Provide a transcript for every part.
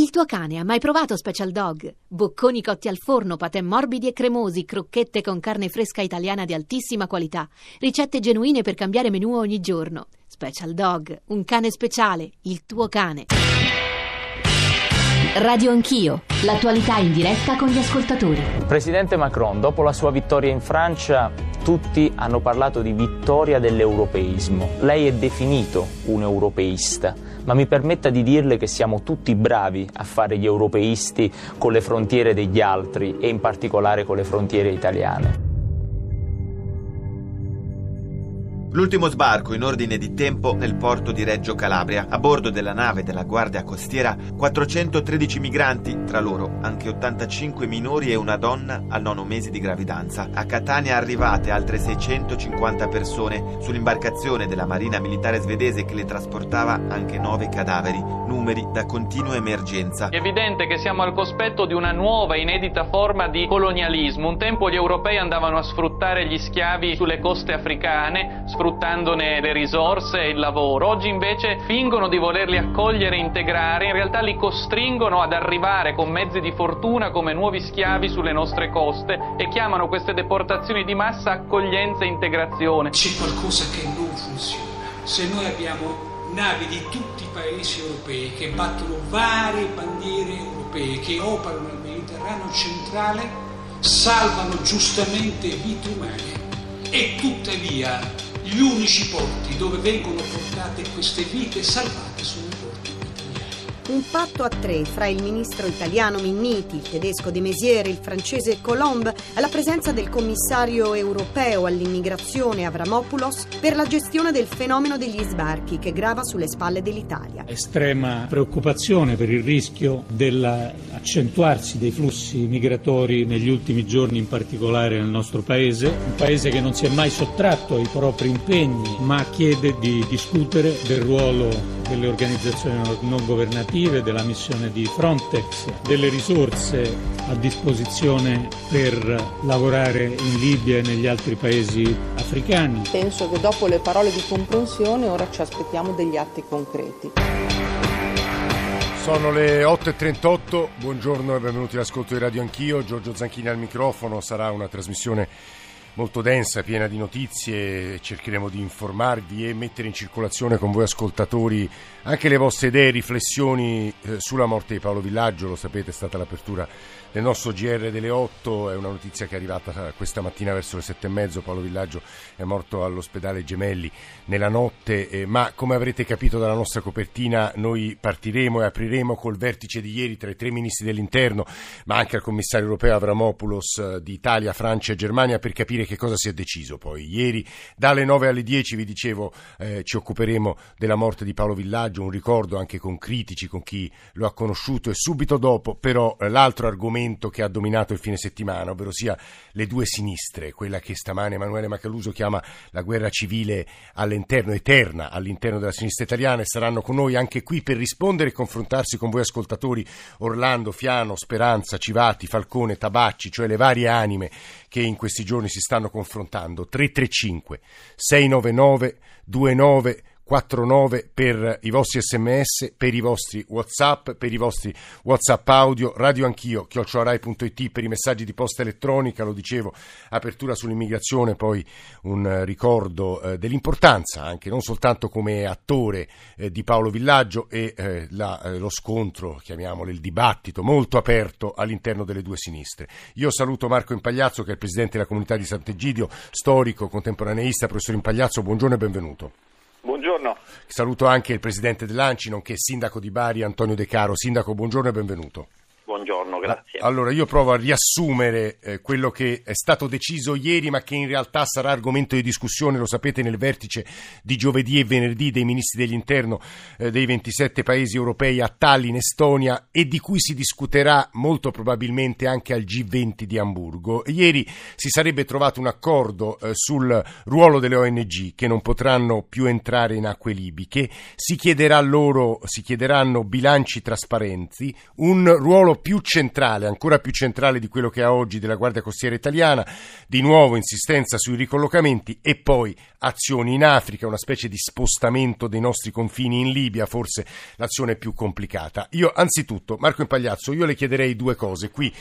Il tuo cane ha mai provato Special Dog? Bocconi cotti al forno, patè morbidi e cremosi, crocchette con carne fresca italiana di altissima qualità, ricette genuine per cambiare menù ogni giorno. Special Dog, un cane speciale, il tuo cane. Radio Anch'io, l'attualità in diretta con gli ascoltatori. Presidente Macron, dopo la sua vittoria in Francia, tutti hanno parlato di vittoria dell'europeismo. Lei è definito un europeista. Ma mi permetta di dirle che siamo tutti bravi a fare gli europeisti con le frontiere degli altri e in particolare con le frontiere italiane. L'ultimo sbarco in ordine di tempo nel porto di Reggio Calabria. A bordo della nave della Guardia Costiera 413 migranti, tra loro anche 85 minori e una donna al 9° mese di gravidanza. A Catania arrivate altre 650 persone, sull'imbarcazione della Marina Militare Svedese che le trasportava anche 9 cadaveri, numeri da continua emergenza. È evidente che siamo al cospetto di una nuova inedita forma di colonialismo. Un tempo gli europei andavano a sfruttare gli schiavi sulle coste africane, sfruttandone le risorse e il lavoro. Oggi invece fingono di volerli accogliere e integrare, in realtà li costringono ad arrivare con mezzi di fortuna come nuovi schiavi sulle nostre coste e chiamano queste deportazioni di massa accoglienza e integrazione. C'è qualcosa che non funziona. Se noi abbiamo navi di tutti i paesi europei che battono varie bandiere europee, che operano nel Mediterraneo centrale, salvano giustamente vite umane e tuttavia gli unici porti dove vengono portate queste vite salvate sono i porti italiani. Un patto a tre fra il ministro italiano Minniti, il tedesco De Maiziere, il francese Colomb, alla presenza del commissario europeo all'immigrazione Avramopoulos per la gestione del fenomeno degli sbarchi che grava sulle spalle dell'Italia. Estrema preoccupazione per il rischio dell'accentuarsi dei flussi migratori negli ultimi giorni, in particolare nel nostro paese, un paese che non si è mai sottratto ai propri impegni, ma chiede di discutere del ruolo delle organizzazioni non governative, della missione di Frontex, delle risorse a disposizione per lavorare in Libia e negli altri paesi africani. Penso che dopo le parole di comprensione ora ci aspettiamo degli atti concreti. Sono le 8.38, buongiorno e benvenuti all'ascolto di Radio Anch'io, Giorgio Zanchini al microfono, sarà una trasmissione molto densa, piena di notizie, cercheremo di informarvi e mettere in circolazione con voi ascoltatori anche le vostre idee, riflessioni sulla morte di Paolo Villaggio. Lo sapete, è stata l'apertura del nostro GR delle 8, è una notizia che è arrivata questa mattina verso le 7:30. Paolo Villaggio è morto all'ospedale Gemelli nella notte, ma come avrete capito dalla nostra copertina noi partiremo e apriremo col vertice di ieri tra i 3 ministri dell'interno, ma anche al commissario europeo Avramopoulos, di Italia, Francia e Germania, per capire che cosa si è deciso poi. Ieri dalle 9 alle 10, vi dicevo, ci occuperemo della morte di Paolo Villaggio, un ricordo anche con critici, con chi lo ha conosciuto, e subito dopo però l'altro argomento che ha dominato il fine settimana, ovvero sia le due sinistre, quella che stamane Emanuele Macaluso chiama la guerra civile all'interno, eterna all'interno della sinistra italiana. E saranno con noi anche qui per rispondere e confrontarsi con voi ascoltatori Orlando, Fiano, Speranza, Civati, Falcone, Tabacci, cioè le varie anime che in questi giorni si stanno confrontando. 335 699 29 49 per i vostri sms, per i vostri whatsapp, per i vostri whatsapp audio, radioanchio@rai.it per i messaggi di posta elettronica. Lo dicevo, apertura sull'immigrazione, poi un ricordo dell'importanza anche non soltanto come attore di Paolo Villaggio e lo scontro, chiamiamolo, il dibattito molto aperto all'interno delle due sinistre. Io saluto Marco Impagliazzo, che è il presidente della comunità di Sant'Egidio, storico, contemporaneista. Professor Impagliazzo, buongiorno e benvenuto. Buongiorno. Saluto anche il presidente dell'ANCI, nonché sindaco di Bari, Antonio Decaro. Sindaco, buongiorno e benvenuto. Buongiorno, grazie. Allora, io provo a riassumere quello che è stato deciso ieri, ma che in realtà sarà argomento di discussione, lo sapete, nel vertice di giovedì e venerdì dei ministri dell'interno dei 27 paesi europei a Tallinn, Estonia, e di cui si discuterà molto probabilmente anche al G20 di Amburgo. Ieri si sarebbe trovato un accordo sul ruolo delle ONG, che non potranno più entrare in acque libiche. Si chiederanno bilanci trasparenti, un ruolo più più centrale, ancora più centrale di quello che ha oggi, della Guardia Costiera italiana, di nuovo insistenza sui ricollocamenti e poi azioni in Africa, una specie di spostamento dei nostri confini in Libia, forse l'azione più complicata. Io anzitutto, Marco Impagliazzo, io le chiederei due cose qui,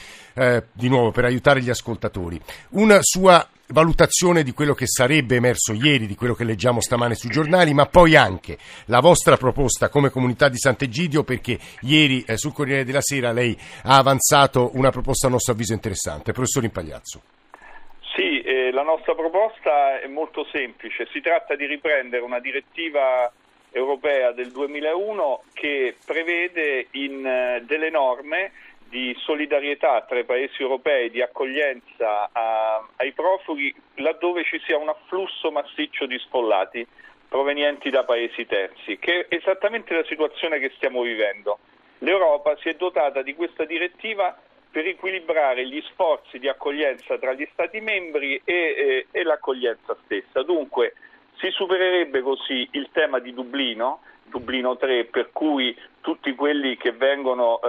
di nuovo per aiutare gli ascoltatori. Una sua valutazione di quello che sarebbe emerso ieri, di quello che leggiamo stamane sui giornali, ma poi anche la vostra proposta come comunità di Sant'Egidio, perché ieri sul Corriere della Sera lei ha avanzato una proposta a nostro avviso interessante. Professor Impagliazzo. Sì, la nostra proposta è molto semplice, si tratta di riprendere una direttiva europea del 2001 che prevede delle norme di solidarietà tra i paesi europei, di accoglienza ai profughi laddove ci sia un afflusso massiccio di sfollati provenienti da paesi terzi, che è esattamente la situazione che stiamo vivendo. L'Europa si è dotata di questa direttiva per equilibrare gli sforzi di accoglienza tra gli Stati membri e l'accoglienza stessa. Dunque si supererebbe così il tema di Dublino 3, per cui tutti quelli che vengono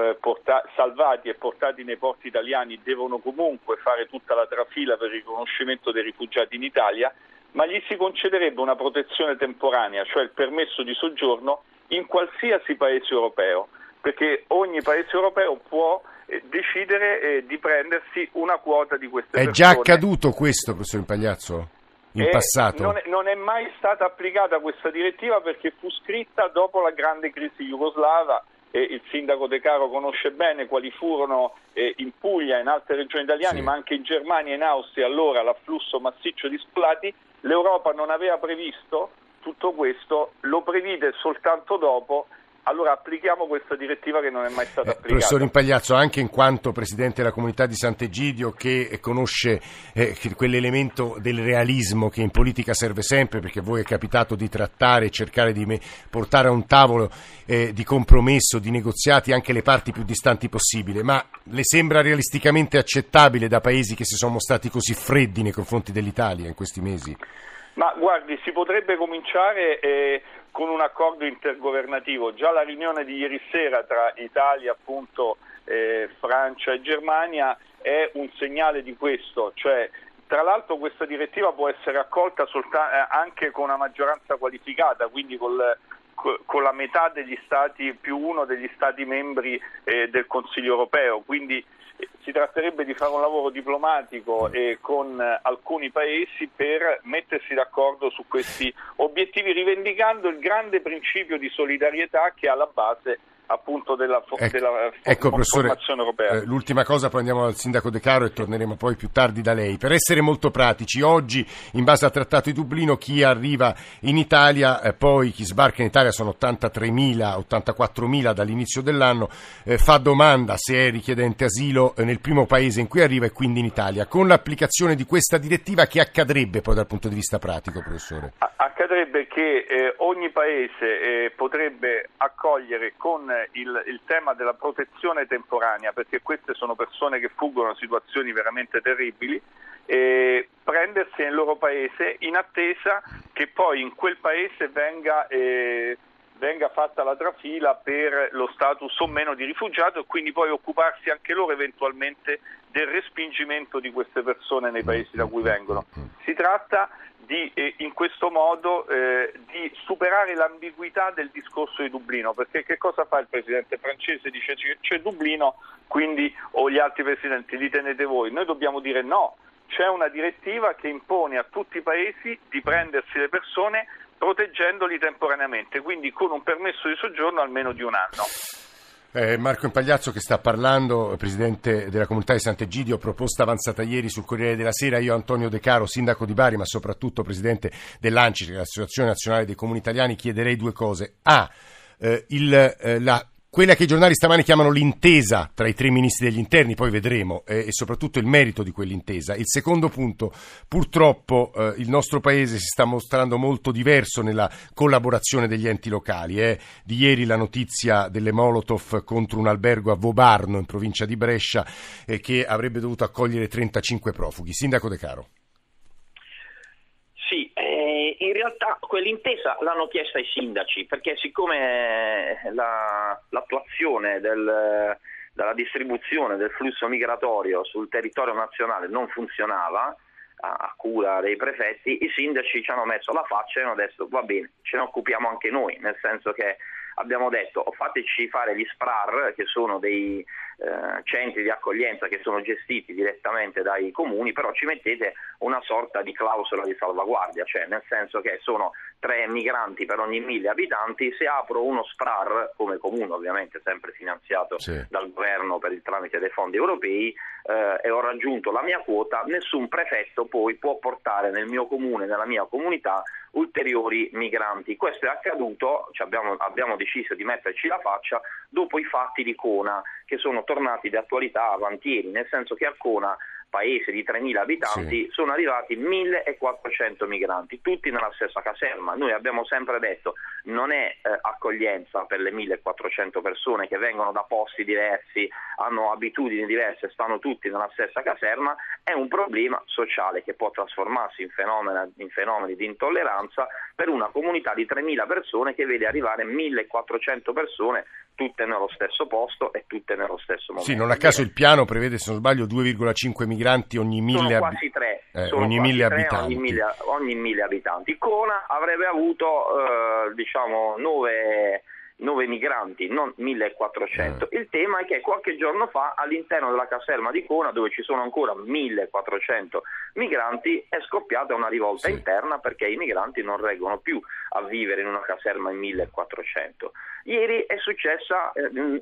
salvati e portati nei porti italiani devono comunque fare tutta la trafila per il riconoscimento dei rifugiati in Italia, ma gli si concederebbe una protezione temporanea, cioè il permesso di soggiorno in qualsiasi paese europeo, perché ogni paese europeo può decidere di prendersi una quota di queste persone. È già accaduto questo, professor Impagliazzo? In passato. Non è mai stata applicata questa direttiva perché fu scritta dopo la grande crisi jugoslava, e il sindaco Decaro conosce bene quali furono in Puglia e in altre regioni italiane, sì, ma anche in Germania e in Austria allora l'afflusso massiccio di sfollati. L'Europa non aveva previsto tutto questo, lo previde soltanto dopo. Allora applichiamo questa direttiva che non è mai stata applicata. Professor Impagliazzo, anche in quanto presidente della comunità di Sant'Egidio, che conosce quell'elemento del realismo che in politica serve sempre, perché voi è capitato di trattare e cercare di portare a un tavolo di compromesso, di negoziati, anche le parti più distanti possibile, ma le sembra realisticamente accettabile da paesi che si sono mostrati così freddi nei confronti dell'Italia in questi mesi? Ma guardi, si potrebbe cominciare con un accordo intergovernativo. Già la riunione di ieri sera tra Italia, appunto, Francia e Germania è un segnale di questo, cioè tra l'altro questa direttiva può essere accolta anche con una maggioranza qualificata, quindi con la metà degli Stati più uno degli Stati membri del Consiglio europeo, quindi si tratterebbe di fare un lavoro diplomatico e con alcuni paesi per mettersi d'accordo su questi obiettivi, rivendicando il grande principio di solidarietà che è alla base appunto della formazione europea. L'ultima cosa, poi andiamo al sindaco Decaro e torneremo poi più tardi da lei. Per essere molto pratici, oggi in base al Trattato di Dublino chi arriva in Italia, poi chi sbarca in Italia sono 83.000, 84.000 dall'inizio dell'anno, fa domanda se è richiedente asilo nel primo paese in cui arriva e quindi in Italia. Con l'applicazione di questa direttiva che accadrebbe poi dal punto di vista pratico, professore? Accadrebbe che ogni paese potrebbe accogliere con il tema della protezione temporanea, perché queste sono persone che fuggono da situazioni veramente terribili, prendersi nel loro paese in attesa che poi in quel paese venga fatta la trafila per lo status o meno di rifugiato, e quindi poi occuparsi anche loro eventualmente del respingimento di queste persone nei paesi da cui vengono. Si tratta in questo modo di superare l'ambiguità del discorso di Dublino, perché che cosa fa il presidente francese? Dice c'è Dublino, quindi o gli altri presidenti li tenete voi. Noi dobbiamo dire no, c'è una direttiva che impone a tutti i paesi di prendersi le persone proteggendoli temporaneamente, quindi con un permesso di soggiorno almeno di un anno. Marco Impagliazzo che sta parlando, presidente della comunità di Sant'Egidio, proposta avanzata ieri sul Corriere della Sera. Io, Antonio Decaro, sindaco di Bari, ma soprattutto presidente dell'ANCI, l'Associazione Nazionale dei Comuni Italiani, chiederei due cose. Quella che i giornali stamani chiamano l'intesa tra i tre ministri degli interni, poi vedremo, e soprattutto il merito di quell'intesa. Il secondo punto, purtroppo il nostro paese si sta mostrando molto diverso nella collaborazione degli enti locali. Di ieri la notizia delle Molotov contro un albergo a Vobarno, in provincia di Brescia, che avrebbe dovuto accogliere 35 profughi. Sindaco Decaro. Sì, in realtà quell'intesa l'hanno chiesta i sindaci, perché siccome l'attuazione del dalla distribuzione del flusso migratorio sul territorio nazionale non funzionava, a cura dei prefetti, i sindaci ci hanno messo la faccia e hanno detto va bene, ce ne occupiamo anche noi, nel senso che abbiamo detto fateci fare gli Sprar, che sono dei centri di accoglienza che sono gestiti direttamente dai comuni, però ci mettete una sorta di clausola di salvaguardia, cioè nel senso che sono 3 migranti per ogni 1.000 abitanti, se apro uno Sprar come comune, ovviamente sempre finanziato dal governo per il tramite dei fondi europei, e ho raggiunto la mia quota, nessun prefetto poi può portare nel mio comune, nella mia comunità, ulteriori migranti. Questo è accaduto, cioè abbiamo deciso di metterci la faccia dopo i fatti di Cona, che sono tornati di attualità avantieri, nel senso che a Cona, paese di 3.000 abitanti, sono arrivati 1.400 migranti, tutti nella stessa caserma. Noi abbiamo sempre detto non è accoglienza per le 1.400 persone che vengono da posti diversi, hanno abitudini diverse, stanno tutti nella stessa caserma, è un problema sociale che può trasformarsi in fenomeni di intolleranza per una comunità di 3.000 persone che vede arrivare 1.400 persone tutte nello stesso posto e tutte nello stesso momento. Sì, non a caso il piano prevede, se non sbaglio, 2,5 migranti ogni 1.000 abitanti. Ogni 1.000 abitanti. Cona avrebbe avuto 9 migranti, non 1.400. Il tema è che qualche giorno fa all'interno della caserma di Cona, dove ci sono ancora 1.400 migranti, è scoppiata una rivolta interna, perché i migranti non reggono più a vivere in una caserma in 1.400. Ieri è successa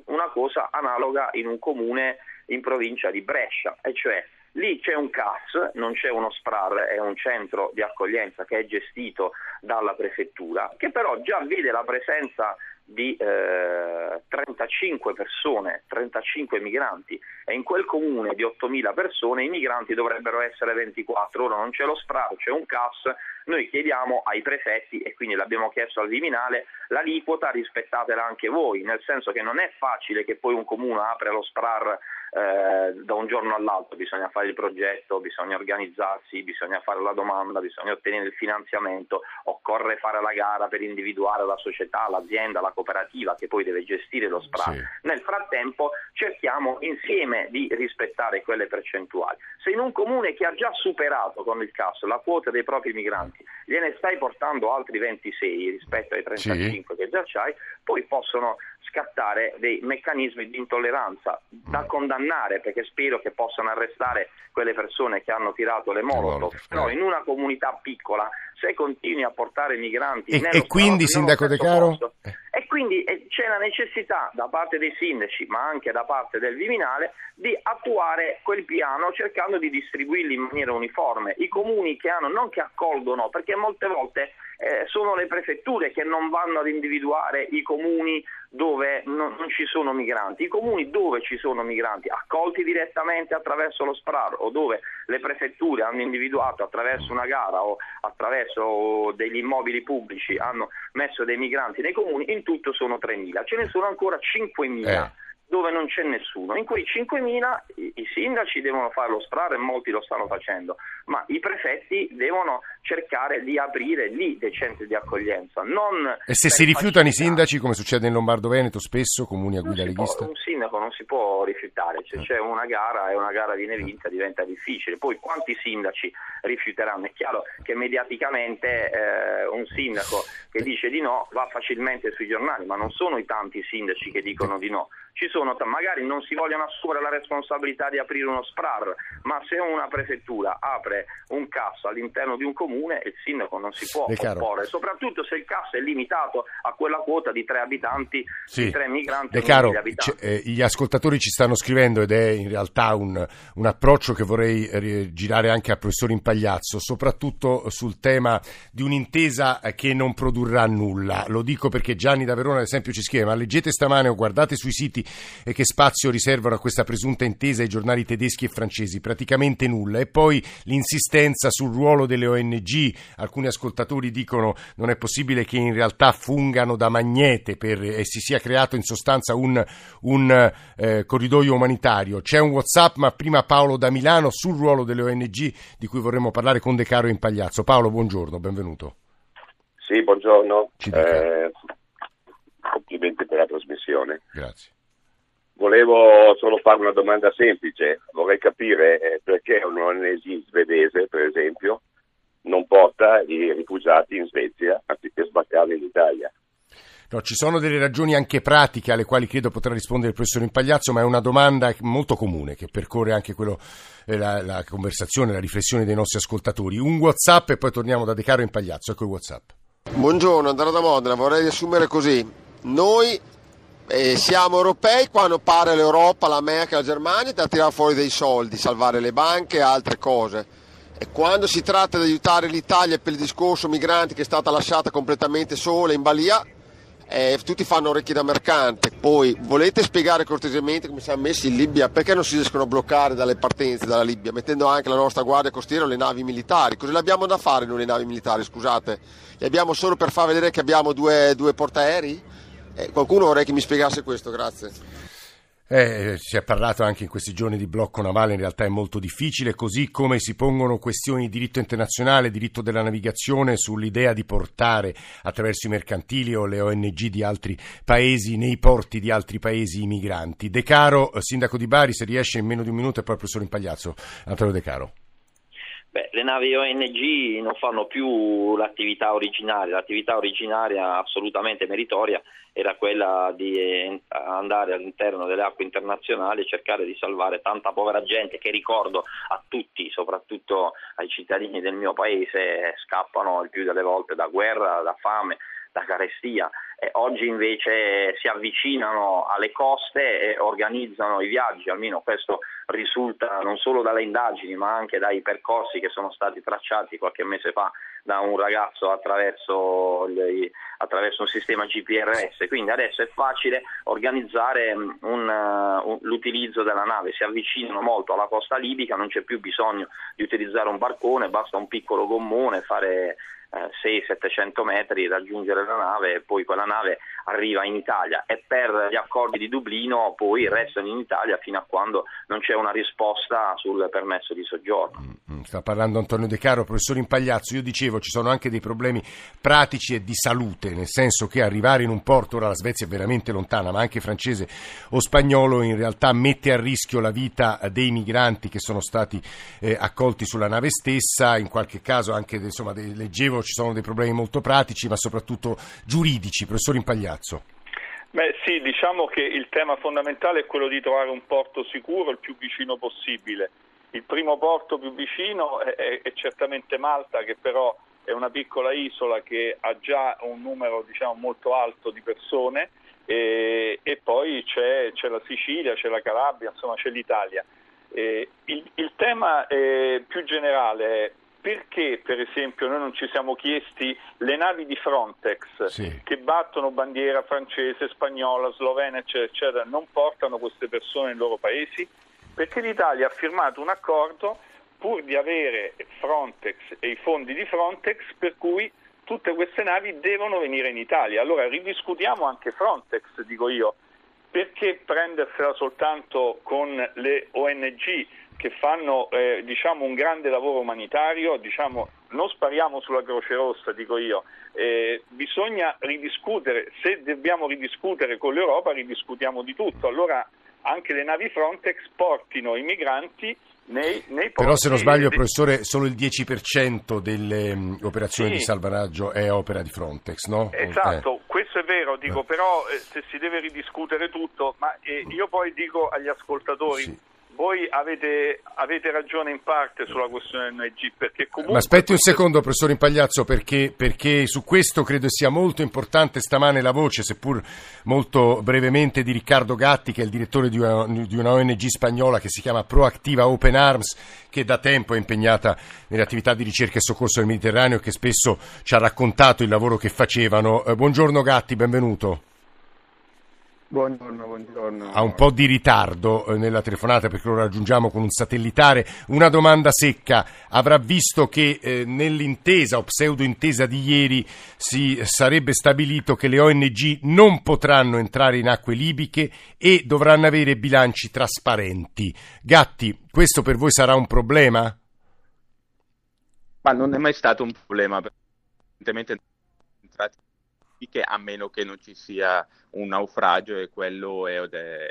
una cosa analoga in un comune in provincia di Brescia, e cioè lì c'è un CAS, non c'è uno SPRAR, è un centro di accoglienza che è gestito dalla prefettura, che però già vede la presenza di 35 persone, 35 migranti, e in quel comune di 8.000 persone i migranti dovrebbero essere 24. Ora non c'è lo SPRAR, c'è un CAS. Noi chiediamo ai prefetti, e quindi l'abbiamo chiesto al Viminale, l'aliquota rispettatela anche voi, nel senso che non è facile che poi un comune apre lo SPRAR da un giorno all'altro, bisogna fare il progetto, bisogna organizzarsi, bisogna fare la domanda, bisogna ottenere il finanziamento, occorre fare la gara per individuare la società, l'azienda, la cooperativa che poi deve gestire lo SPRAR. Nel frattempo cerchiamo insieme di rispettare quelle percentuali. Se in un comune che ha già superato con il CAS la quota dei propri migranti gliene stai portando altri 26 rispetto ai 35 che già c'hai, poi possono scattare dei meccanismi di intolleranza da condannare, perché spero che possano arrestare quelle persone che hanno tirato le molotov, però in una comunità piccola se continui a portare migranti e quindi Sindaco Decaro? E quindi c'è la necessità da parte dei sindaci, ma anche da parte del Viminale, di attuare quel piano cercando di distribuirli in maniera uniforme. I comuni che hanno, non che accolgono, perché molte volte sono le prefetture che non vanno ad individuare i comuni dove non ci sono migranti. I comuni dove ci sono migranti accolti direttamente attraverso lo SPRAR, o dove le prefetture hanno individuato attraverso una gara o attraverso degli immobili pubblici, hanno messo dei migranti nei comuni, in tutto sono 3.000, ce ne sono ancora 5.000 dove non c'è nessuno. In quei 5.000 i sindaci devono fare lo SPRAR, e molti lo stanno facendo, ma i prefetti devono cercare di aprire lì dei centri di accoglienza. E se si rifiutano i sindaci, come succede in Lombardo-Veneto, spesso comuni a guida leghista? Un sindaco non si può rifiutare, se c'è una gara e una gara viene vinta diventa difficile. Poi quanti sindaci rifiuteranno? È chiaro che mediaticamente un sindaco che dice di no va facilmente sui giornali, ma non sono i tanti sindaci che dicono di no. Ci sono, magari non si vogliono assumere la responsabilità di aprire uno SPRAR, ma se una prefettura apre un CAS all'interno di un comune, il sindaco non si può opporre, soprattutto se il CAS è limitato a quella quota di 3 abitanti, di 3 migranti. Decaro, gli ascoltatori ci stanno scrivendo, ed è in realtà un approccio che vorrei girare anche al professor Impagliazzo, soprattutto sul tema di un'intesa che non produrrà nulla. Lo dico perché Gianni da Verona ad esempio ci scrive: ma leggete stamane o guardate sui siti e che spazio riservano a questa presunta intesa i giornali tedeschi e francesi? Praticamente nulla. E poi l'insistenza sul ruolo delle ONG. Alcuni ascoltatori dicono: non è possibile che in realtà fungano da magnete e si sia creato in sostanza un corridoio umanitario. C'è un WhatsApp, ma prima Paolo da Milano sul ruolo delle ONG, di cui vorremmo parlare con Decaro e Impagliazzo. Paolo, buongiorno, benvenuto. Sì, buongiorno. Complimenti per la trasmissione. Grazie. Volevo solo fare una domanda semplice, vorrei capire perché un'ONG svedese, per esempio, non porta i rifugiati in Svezia anziché sbarcare in Italia. No, ci sono delle ragioni anche pratiche alle quali credo potrà rispondere il professor Impagliazzo, ma è una domanda molto comune che percorre anche la conversazione, la riflessione dei nostri ascoltatori. Un WhatsApp e poi torniamo da Decaro Impagliazzo. Ecco il WhatsApp. Buongiorno, Andrea da Modena, vorrei riassumere così. Noi siamo europei quando pare l'Europa, l'America, la Germania, da tirare fuori dei soldi, salvare le banche e altre cose. E quando si tratta di aiutare l'Italia per il discorso migranti, che è stata lasciata completamente sola in balia, tutti fanno orecchie da mercante. Poi volete spiegare cortesemente come siamo messi in Libia, perché non si riescono a bloccare dalle partenze dalla Libia, mettendo anche la nostra guardia costiera o le navi militari? Cosa le abbiamo da fare noi le navi militari, scusate? Le abbiamo solo per far vedere che abbiamo due portaerei? Qualcuno vorrei che mi spiegasse questo, grazie. Si è parlato anche in questi giorni di blocco navale, in realtà è molto difficile, così come si pongono questioni di diritto internazionale, diritto della navigazione, sull'idea di portare attraverso i mercantili o le ONG di altri paesi nei porti di altri paesi i migranti. Decaro, sindaco di Bari, se riesce in meno di un minuto, e poi il professor Impagliazzo. Antonio Decaro. Le navi ONG non fanno più l'attività originaria assolutamente meritoria era quella di andare all'interno delle acque internazionali e cercare di salvare tanta povera gente che, ricordo a tutti, soprattutto ai cittadini del mio paese, scappano il più delle volte da guerra, da fame, da carestia. E oggi invece si avvicinano alle coste e organizzano i viaggi, almeno questo risulta non solo dalle indagini ma anche dai percorsi che sono stati tracciati qualche mese fa da un ragazzo attraverso un sistema GPRS. Quindi adesso è facile organizzare l'utilizzo della nave, si avvicinano molto alla costa libica, non c'è più bisogno di utilizzare un barcone, basta un piccolo gommone, fare 600-700 metri, raggiungere la nave e poi quella nave arriva in Italia, e per gli accordi di Dublino poi restano in Italia fino a quando non c'è una risposta sul permesso di soggiorno. Sta parlando Antonio Decaro. Professor Impagliazzo, io dicevo ci sono anche dei problemi pratici e di salute, nel senso che arrivare in un porto, ora la Svezia è veramente lontana, ma anche francese o spagnolo, in realtà mette a rischio la vita dei migranti che sono stati accolti sulla nave stessa, in qualche caso anche, insomma, leggevo ci sono dei problemi molto pratici ma soprattutto giuridici. Professor Impagliazzo. Beh sì, diciamo che il tema fondamentale è quello di trovare un porto sicuro il più vicino possibile. Il primo porto più vicino è certamente Malta, che però è una piccola isola che ha già un numero, diciamo, molto alto di persone, e poi c'è la Sicilia, c'è la Calabria, insomma c'è l'Italia. Il tema più generale è: perché, per esempio, noi non ci siamo chiesti le navi di Frontex, sì, che battono bandiera francese, spagnola, slovena, eccetera, eccetera, non portano queste persone nei loro paesi? Perché l'Italia ha firmato un accordo pur di avere Frontex e i fondi di Frontex, per cui tutte queste navi devono venire in Italia. Allora ridiscutiamo anche Frontex, dico io. Perché prendersela soltanto con le ONG che fanno un grande lavoro umanitario? Non spariamo sulla Croce Rossa, dico io. Bisogna ridiscutere, se dobbiamo ridiscutere con l'Europa ridiscutiamo di tutto. Allora anche le navi Frontex portino i migranti nei porti. Però se non sbaglio, professore, solo il 10% delle operazioni, sì, di salvataggio è opera di Frontex, no? Esatto. Questo è vero, dico, però se si deve ridiscutere tutto, ma io poi dico agli ascoltatori, sì, voi avete ragione in parte sulla questione ONG, perché comunque... Ma aspetti un secondo, professor Impagliazzo, perché su questo credo sia molto importante stamane la voce, seppur molto brevemente, di Riccardo Gatti, che è il direttore di una ONG spagnola che si chiama Proactiva Open Arms, che da tempo è impegnata nelle attività di ricerca e soccorso del Mediterraneo e che spesso ci ha raccontato il lavoro che facevano. Buongiorno Gatti, benvenuto. Buongiorno. Ha un po' di ritardo nella telefonata perché lo raggiungiamo con un satellitare. Una domanda secca: avrà visto che nell'intesa o pseudo-intesa di ieri si sarebbe stabilito che le ONG non potranno entrare in acque libiche e dovranno avere bilanci trasparenti. Gatti, questo per voi sarà un problema? Ma non è mai stato un problema, evidentemente. olimpiche, a meno che non ci sia un naufragio, e quello è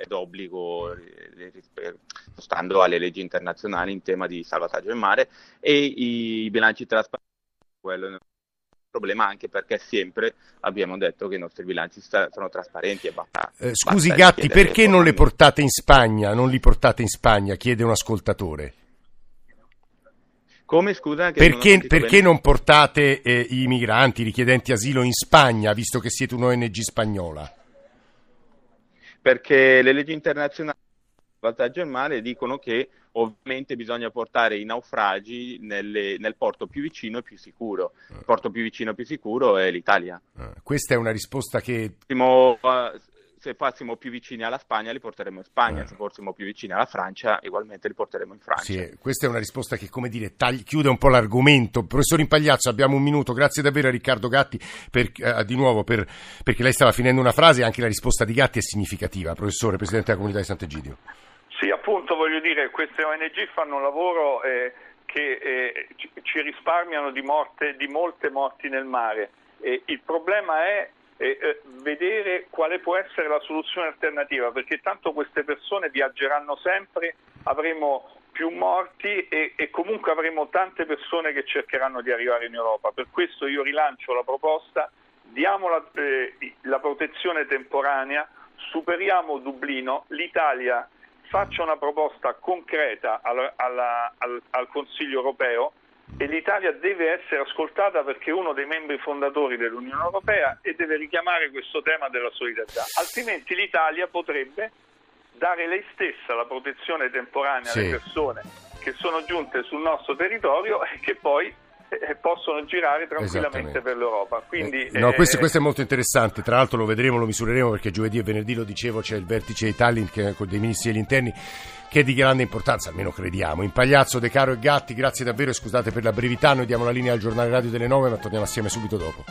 d'obbligo, stando alle leggi internazionali in tema di salvataggio in mare, e i bilanci trasparenti. Quello è un problema anche perché sempre abbiamo detto che i nostri bilanci sono trasparenti e basta. Scusi Gatti, perché non le portate in Spagna? Non li portate in Spagna? Chiede un ascoltatore. Come, scusa? Perché non portate i migranti, i richiedenti asilo in Spagna, visto che siete un'ONG spagnola? Perché le leggi internazionali di salvataggio in mare dicono che ovviamente bisogna portare i naufragi nel porto più vicino e più sicuro. Il porto più vicino e più sicuro è l'Italia. Questa è una risposta che... Se fossimo più vicini alla Spagna li porteremo in Spagna, se fossimo più vicini alla Francia ugualmente li porteremo in Francia. Sì, questa è una risposta che, come dire, chiude un po' l'argomento. Professor Impagliazzo, abbiamo un minuto, grazie davvero a Riccardo Gatti perché lei stava finendo una frase e anche la risposta di Gatti è significativa. Professore, Presidente della Comunità di Sant'Egidio. Sì, appunto, voglio dire, queste ONG fanno un lavoro che ci risparmiano di molte morti nel mare. Il problema è vedere quale può essere la soluzione alternativa, perché tanto queste persone viaggeranno sempre, avremo più morti e comunque avremo tante persone che cercheranno di arrivare in Europa. Per questo io rilancio la proposta: diamo la protezione temporanea, superiamo Dublino, l'Italia faccia una proposta concreta al Consiglio europeo, e l'Italia deve essere ascoltata perché è uno dei membri fondatori dell'Unione Europea e deve richiamare questo tema della solidarietà, altrimenti l'Italia potrebbe dare lei stessa la protezione temporanea alle persone che sono giunte sul nostro territorio e che poi possono girare tranquillamente per l'Europa. Quindi, questo è molto interessante, tra l'altro lo vedremo, lo misureremo, perché giovedì e venerdì, lo dicevo, c'è il vertice Tallinn con dei ministri degli interni, che è di grande importanza, almeno crediamo. Impagliazzo, Decaro e Gatti, grazie davvero e scusate per la brevità. Noi diamo la linea al giornale radio delle 9, ma torniamo assieme subito dopo.